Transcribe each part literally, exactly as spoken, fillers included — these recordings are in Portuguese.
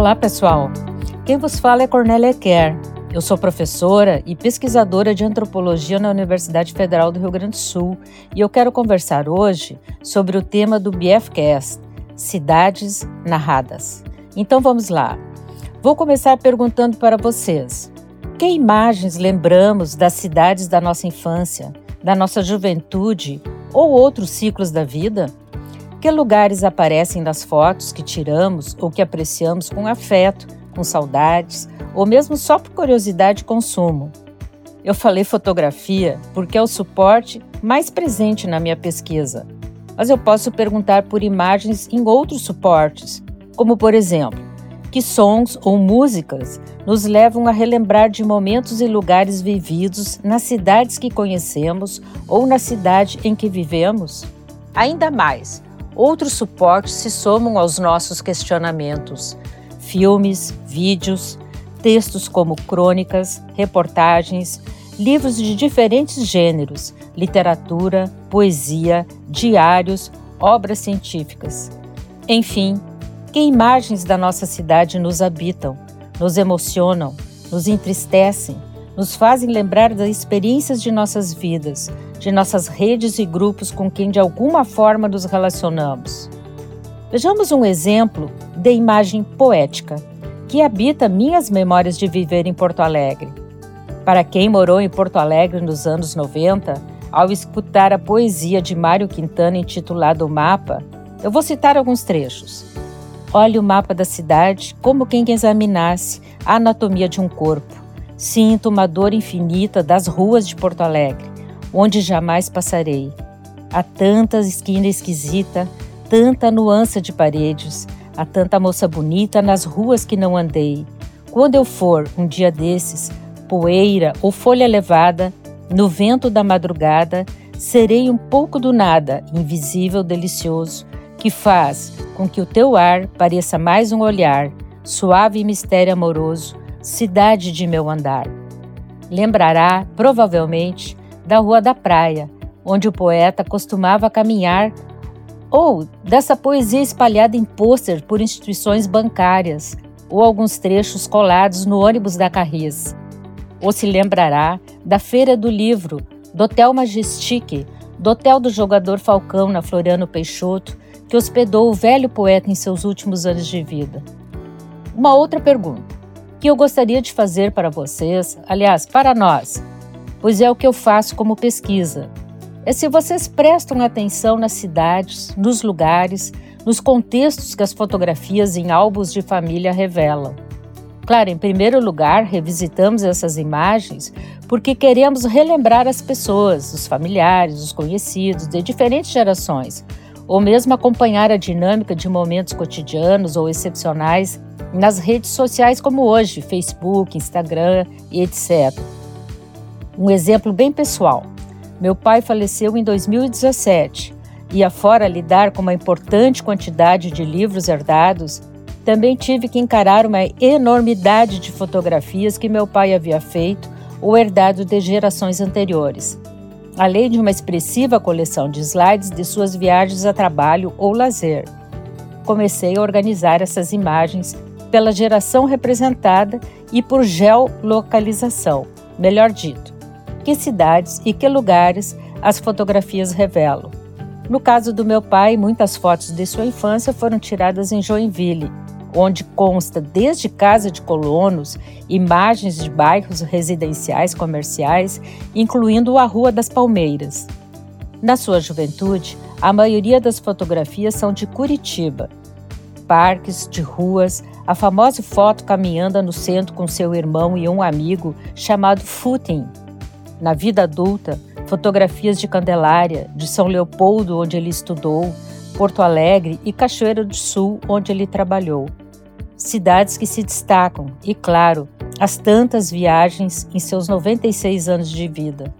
Olá, pessoal! Quem vos fala é Cornelia Kerr. Eu sou professora e pesquisadora de antropologia na Universidade Federal do Rio Grande do Sul e eu quero conversar hoje sobre o tema do B F Cast, Cidades Narradas. Então vamos lá. Vou começar perguntando para vocês: que imagens lembramos das cidades da nossa infância, da nossa juventude ou outros ciclos da vida? Que lugares aparecem nas fotos que tiramos ou que apreciamos com afeto, com saudades ou mesmo só por curiosidade e consumo? Eu falei fotografia porque é o suporte mais presente na minha pesquisa, mas eu posso perguntar por imagens em outros suportes, como por exemplo, que sons ou músicas nos levam a relembrar de momentos e lugares vividos nas cidades que conhecemos ou na cidade em que vivemos? Ainda mais, outros suportes se somam aos nossos questionamentos: filmes, vídeos, textos como crônicas, reportagens, livros de diferentes gêneros, literatura, poesia, diários, obras científicas. Enfim, que imagens da nossa cidade nos habitam, nos emocionam, nos entristecem, nos fazem lembrar das experiências de nossas vidas, de nossas redes e grupos com quem de alguma forma nos relacionamos. Vejamos um exemplo de imagem poética, que habita minhas memórias de viver em Porto Alegre. Para quem morou em Porto Alegre nos anos noventa, ao escutar a poesia de Mário Quintana intitulada O Mapa, eu vou citar alguns trechos. Olhe o mapa da cidade como quem examinasse a anatomia de um corpo. Sinto uma dor infinita das ruas de Porto Alegre, onde jamais passarei. Há tanta esquina esquisita, tanta nuance de paredes, há tanta moça bonita nas ruas que não andei. Quando eu for, um dia desses, poeira ou folha levada, no vento da madrugada, serei um pouco do nada, invisível, delicioso, que faz com que o teu ar pareça mais um olhar, suave e mistério amoroso, cidade de meu andar. Lembrará, provavelmente, da Rua da Praia, onde o poeta costumava caminhar, ou dessa poesia espalhada em pôster por instituições bancárias, ou alguns trechos colados no ônibus da Carris. Ou se lembrará da Feira do Livro, do Hotel Majestique, do Hotel do Jogador Falcão na Floriano Peixoto, que hospedou o velho poeta em seus últimos anos de vida. Uma outra pergunta que eu gostaria de fazer para vocês, aliás, para nós, pois é o que eu faço como pesquisa, é se vocês prestam atenção nas cidades, nos lugares, nos contextos que as fotografias em álbuns de família revelam. Claro, em primeiro lugar, revisitamos essas imagens porque queremos relembrar as pessoas, os familiares, os conhecidos de diferentes gerações, ou mesmo acompanhar a dinâmica de momentos cotidianos ou excepcionais nas redes sociais como hoje, Facebook, Instagram e etcétera. Um exemplo bem pessoal. Meu pai faleceu em dois mil e dezessete e, afora lidar com uma importante quantidade de livros herdados, também tive que encarar uma enormidade de fotografias que meu pai havia feito ou herdado de gerações anteriores, além de uma expressiva coleção de slides de suas viagens a trabalho ou lazer. Comecei a organizar essas imagens pela geração representada e por geolocalização, melhor dito, que cidades e que lugares as fotografias revelam. No caso do meu pai, muitas fotos de sua infância foram tiradas em Joinville, onde consta desde casa de colonos, imagens de bairros residenciais comerciais, incluindo a Rua das Palmeiras. Na sua juventude, a maioria das fotografias são de Curitiba. Parques, de ruas, a famosa foto caminhando no centro com seu irmão e um amigo chamado Futing. Na vida adulta, fotografias de Candelária, de São Leopoldo, onde ele estudou, Porto Alegre e Cachoeira do Sul, onde ele trabalhou. Cidades que se destacam, e claro, as tantas viagens em seus noventa e seis anos de vida.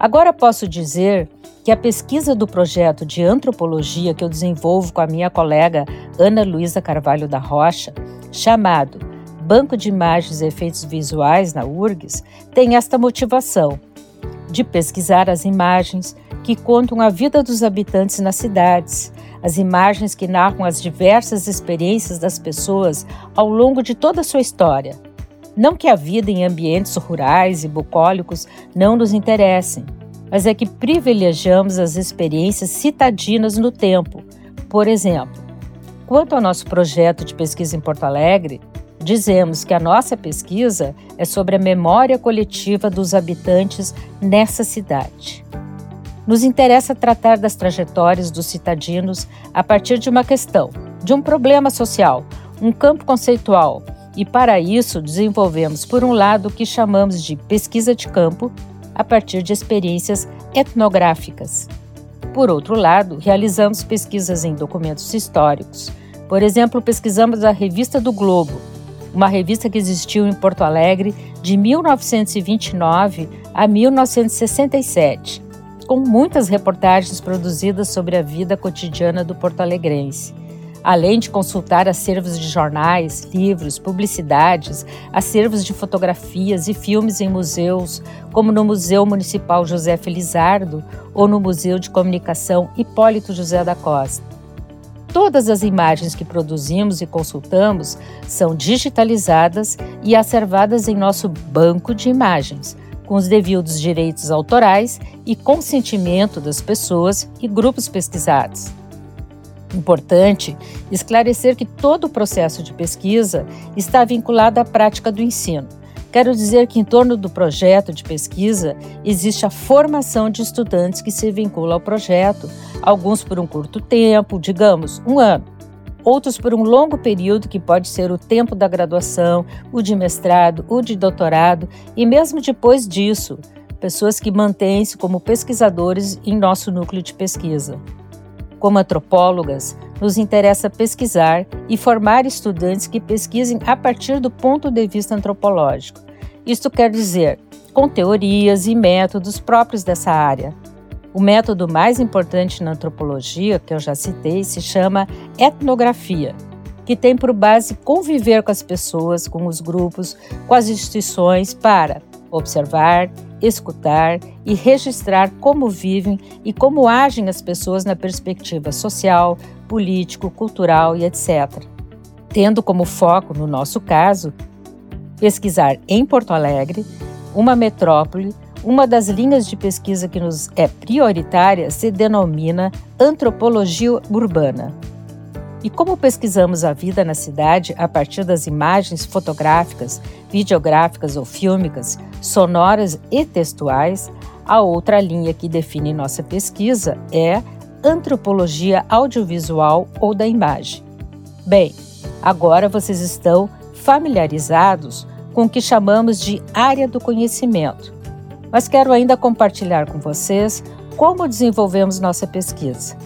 Agora posso dizer que a pesquisa do projeto de antropologia que eu desenvolvo com a minha colega Ana Luísa Carvalho da Rocha, chamado Banco de Imagens e Efeitos Visuais na U R G S, tem esta motivação: de pesquisar as imagens que contam a vida dos habitantes nas cidades, as imagens que narram as diversas experiências das pessoas ao longo de toda a sua história. Não que a vida em ambientes rurais e bucólicos não nos interessem, mas é que privilegiamos as experiências citadinas no tempo. Por exemplo, quanto ao nosso projeto de pesquisa em Porto Alegre, dizemos que a nossa pesquisa é sobre a memória coletiva dos habitantes nessa cidade. Nos interessa tratar das trajetórias dos citadinos a partir de uma questão, de um problema social, um campo conceitual, e para isso desenvolvemos, por um lado, o que chamamos de pesquisa de campo, a partir de experiências etnográficas. Por outro lado, realizamos pesquisas em documentos históricos. Por exemplo, pesquisamos a Revista do Globo, uma revista que existiu em Porto Alegre de mil novecentos e vinte e nove a mil novecentos e sessenta e sete, com muitas reportagens produzidas sobre a vida cotidiana do porto-alegrense. Além de consultar acervos de jornais, livros, publicidades, acervos de fotografias e filmes em museus, como no Museu Municipal José Felizardo ou no Museu de Comunicação Hipólito José da Costa. Todas as imagens que produzimos e consultamos são digitalizadas e acervadas em nosso banco de imagens, com os devidos direitos autorais e consentimento das pessoas e grupos pesquisados. Importante esclarecer que todo o processo de pesquisa está vinculado à prática do ensino. Quero dizer que em torno do projeto de pesquisa existe a formação de estudantes que se vincula ao projeto, alguns por um curto tempo, digamos, um ano, outros por um longo período que pode ser o tempo da graduação, o de mestrado, o de doutorado e mesmo depois disso, pessoas que mantêm-se como pesquisadores em nosso núcleo de pesquisa. Como antropólogas, nos interessa pesquisar e formar estudantes que pesquisem a partir do ponto de vista antropológico. Isto quer dizer, com teorias e métodos próprios dessa área. O método mais importante na antropologia, que eu já citei, se chama etnografia, que tem por base conviver com as pessoas, com os grupos, com as instituições para observar, escutar e registrar como vivem e como agem as pessoas na perspectiva social, político, cultural e etcétera. Tendo como foco, no nosso caso, pesquisar em Porto Alegre, uma metrópole, uma das linhas de pesquisa que nos é prioritária se denomina antropologia urbana. E como pesquisamos a vida na cidade a partir das imagens fotográficas, videográficas ou fílmicas, sonoras e textuais, a outra linha que define nossa pesquisa é antropologia audiovisual ou da imagem. Bem, agora vocês estão familiarizados com o que chamamos de área do conhecimento, mas quero ainda compartilhar com vocês como desenvolvemos nossa pesquisa.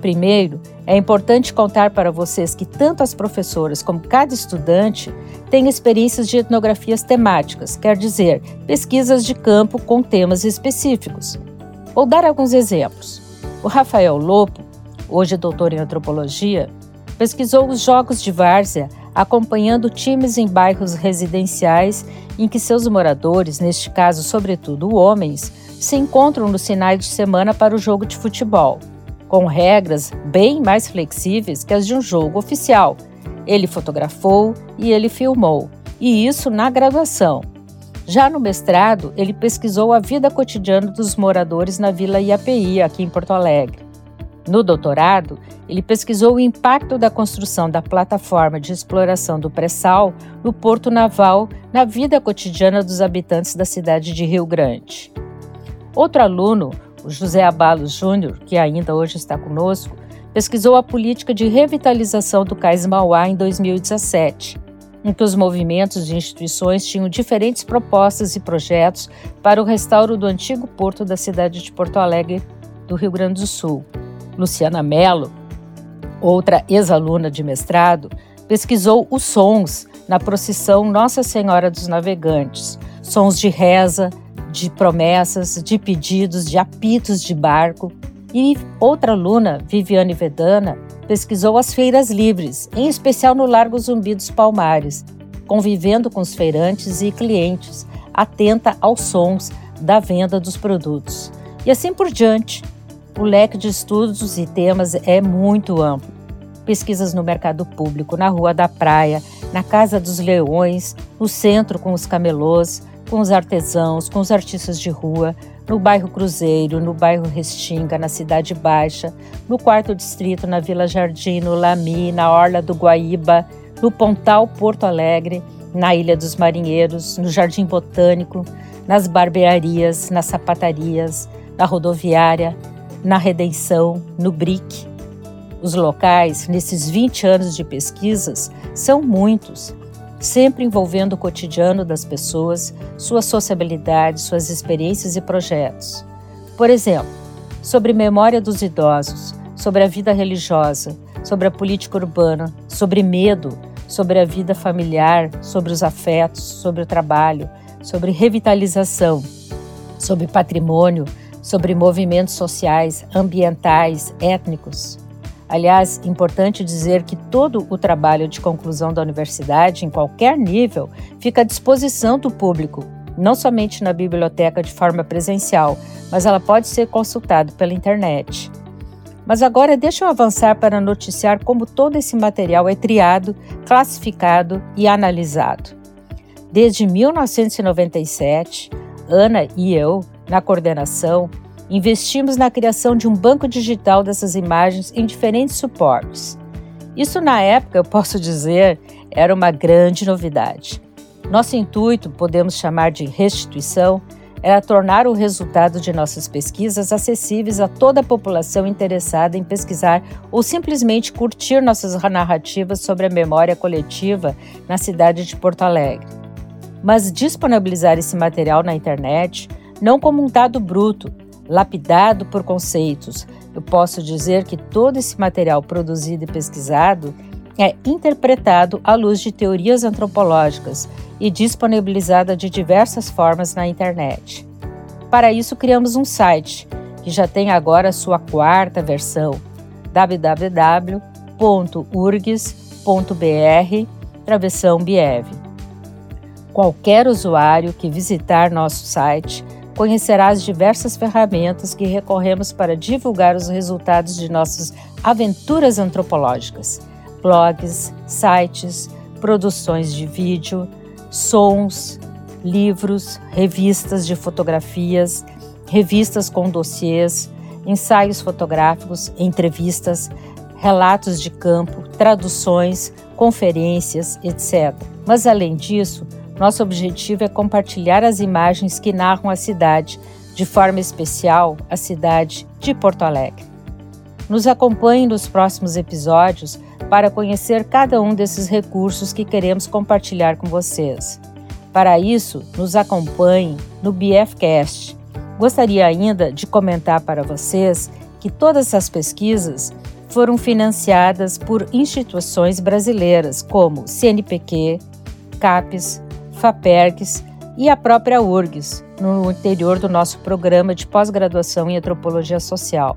Primeiro, é importante contar para vocês que tanto as professoras como cada estudante têm experiências de etnografias temáticas, quer dizer, pesquisas de campo com temas específicos. Vou dar alguns exemplos. O Rafael Lopo, hoje doutor em antropologia, pesquisou os jogos de várzea acompanhando times em bairros residenciais em que seus moradores, neste caso sobretudo homens, se encontram nos finais de semana para o jogo de futebol, com regras bem mais flexíveis que as de um jogo oficial. Ele fotografou e ele filmou, e isso na graduação. Já no mestrado, ele pesquisou a vida cotidiana dos moradores na Vila I A P I, aqui em Porto Alegre. No doutorado, ele pesquisou o impacto da construção da plataforma de exploração do pré-sal no Porto Naval na vida cotidiana dos habitantes da cidade de Rio Grande. Outro aluno, o José Abalo Júnior, que ainda hoje está conosco, pesquisou a política de revitalização do Cais Mauá em dois mil e dezessete, em que os movimentos e instituições tinham diferentes propostas e projetos para o restauro do antigo porto da cidade de Porto Alegre, do Rio Grande do Sul. Luciana Mello, outra ex-aluna de mestrado, pesquisou os sons na procissão Nossa Senhora dos Navegantes, sons de reza, de promessas, de pedidos, de apitos de barco. E outra aluna, Viviane Vedana, pesquisou as feiras livres, em especial no Largo Zumbi dos Palmares, convivendo com os feirantes e clientes, atenta aos sons, da venda dos produtos. E assim por diante, o leque de estudos e temas é muito amplo. Pesquisas no mercado público, na Rua da Praia, na Casa dos Leões, no centro com os camelôs, com os artesãos, com os artistas de rua, no bairro Cruzeiro, no bairro Restinga, na Cidade Baixa, no quarto distrito, na Vila Jardim, no Lami, na Orla do Guaíba, no Pontal Porto Alegre, na Ilha dos Marinheiros, no Jardim Botânico, nas barbearias, nas sapatarias, na rodoviária, na Redenção, no B R I C. Os locais, nesses vinte anos de pesquisas, são muitos, sempre envolvendo o cotidiano das pessoas, sua sociabilidade, suas experiências e projetos. Por exemplo, sobre memória dos idosos, sobre a vida religiosa, sobre a política urbana, sobre medo, sobre a vida familiar, sobre os afetos, sobre o trabalho, sobre revitalização, sobre patrimônio, sobre movimentos sociais, ambientais, étnicos. Aliás, importante dizer que todo o trabalho de conclusão da universidade, em qualquer nível, fica à disposição do público, não somente na biblioteca de forma presencial, mas ela pode ser consultada pela internet. Mas agora deixa eu avançar para noticiar como todo esse material é triado, classificado e analisado. Desde mil novecentos e noventa e sete, Ana e eu, na coordenação, investimos na criação de um banco digital dessas imagens em diferentes suportes. Isso, na época, eu posso dizer, era uma grande novidade. Nosso intuito, podemos chamar de restituição, era tornar o resultado de nossas pesquisas acessíveis a toda a população interessada em pesquisar ou simplesmente curtir nossas narrativas sobre a memória coletiva na cidade de Porto Alegre. Mas disponibilizar esse material na internet, não como um dado bruto, lapidado por conceitos. Eu posso dizer que todo esse material produzido e pesquisado é interpretado à luz de teorias antropológicas e disponibilizado de diversas formas na internet. Para isso, criamos um site, que já tem agora sua quarta versão, w w w ponto u r g s ponto b r tração biev. Qualquer usuário que visitar nosso site conhecerá as diversas ferramentas que recorremos para divulgar os resultados de nossas aventuras antropológicas. Blogs, sites, produções de vídeo, sons, livros, revistas de fotografias, revistas com dossiês, ensaios fotográficos, entrevistas, relatos de campo, traduções, conferências, etcétera. Mas, além disso, nosso objetivo é compartilhar as imagens que narram a cidade, de forma especial, a cidade de Porto Alegre. Nos acompanhe nos próximos episódios para conhecer cada um desses recursos que queremos compartilhar com vocês. Para isso, nos acompanhe no BFCast. Gostaria ainda de comentar para vocês que todas as pesquisas foram financiadas por instituições brasileiras, como C N Pq, CAPES, FAPERGS e a própria U R G S, no interior do nosso programa de pós-graduação em Antropologia Social.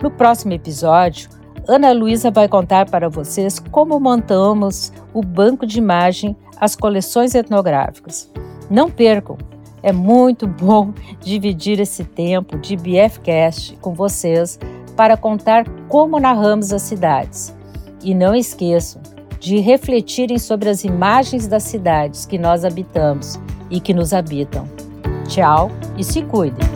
No próximo episódio, Ana Luísa vai contar para vocês como montamos o banco de imagem, as coleções etnográficas. Não percam, é muito bom dividir esse tempo de BFCast com vocês para contar como narramos as cidades. E não esqueçam de refletirem sobre as imagens das cidades que nós habitamos e que nos habitam. Tchau e se cuidem!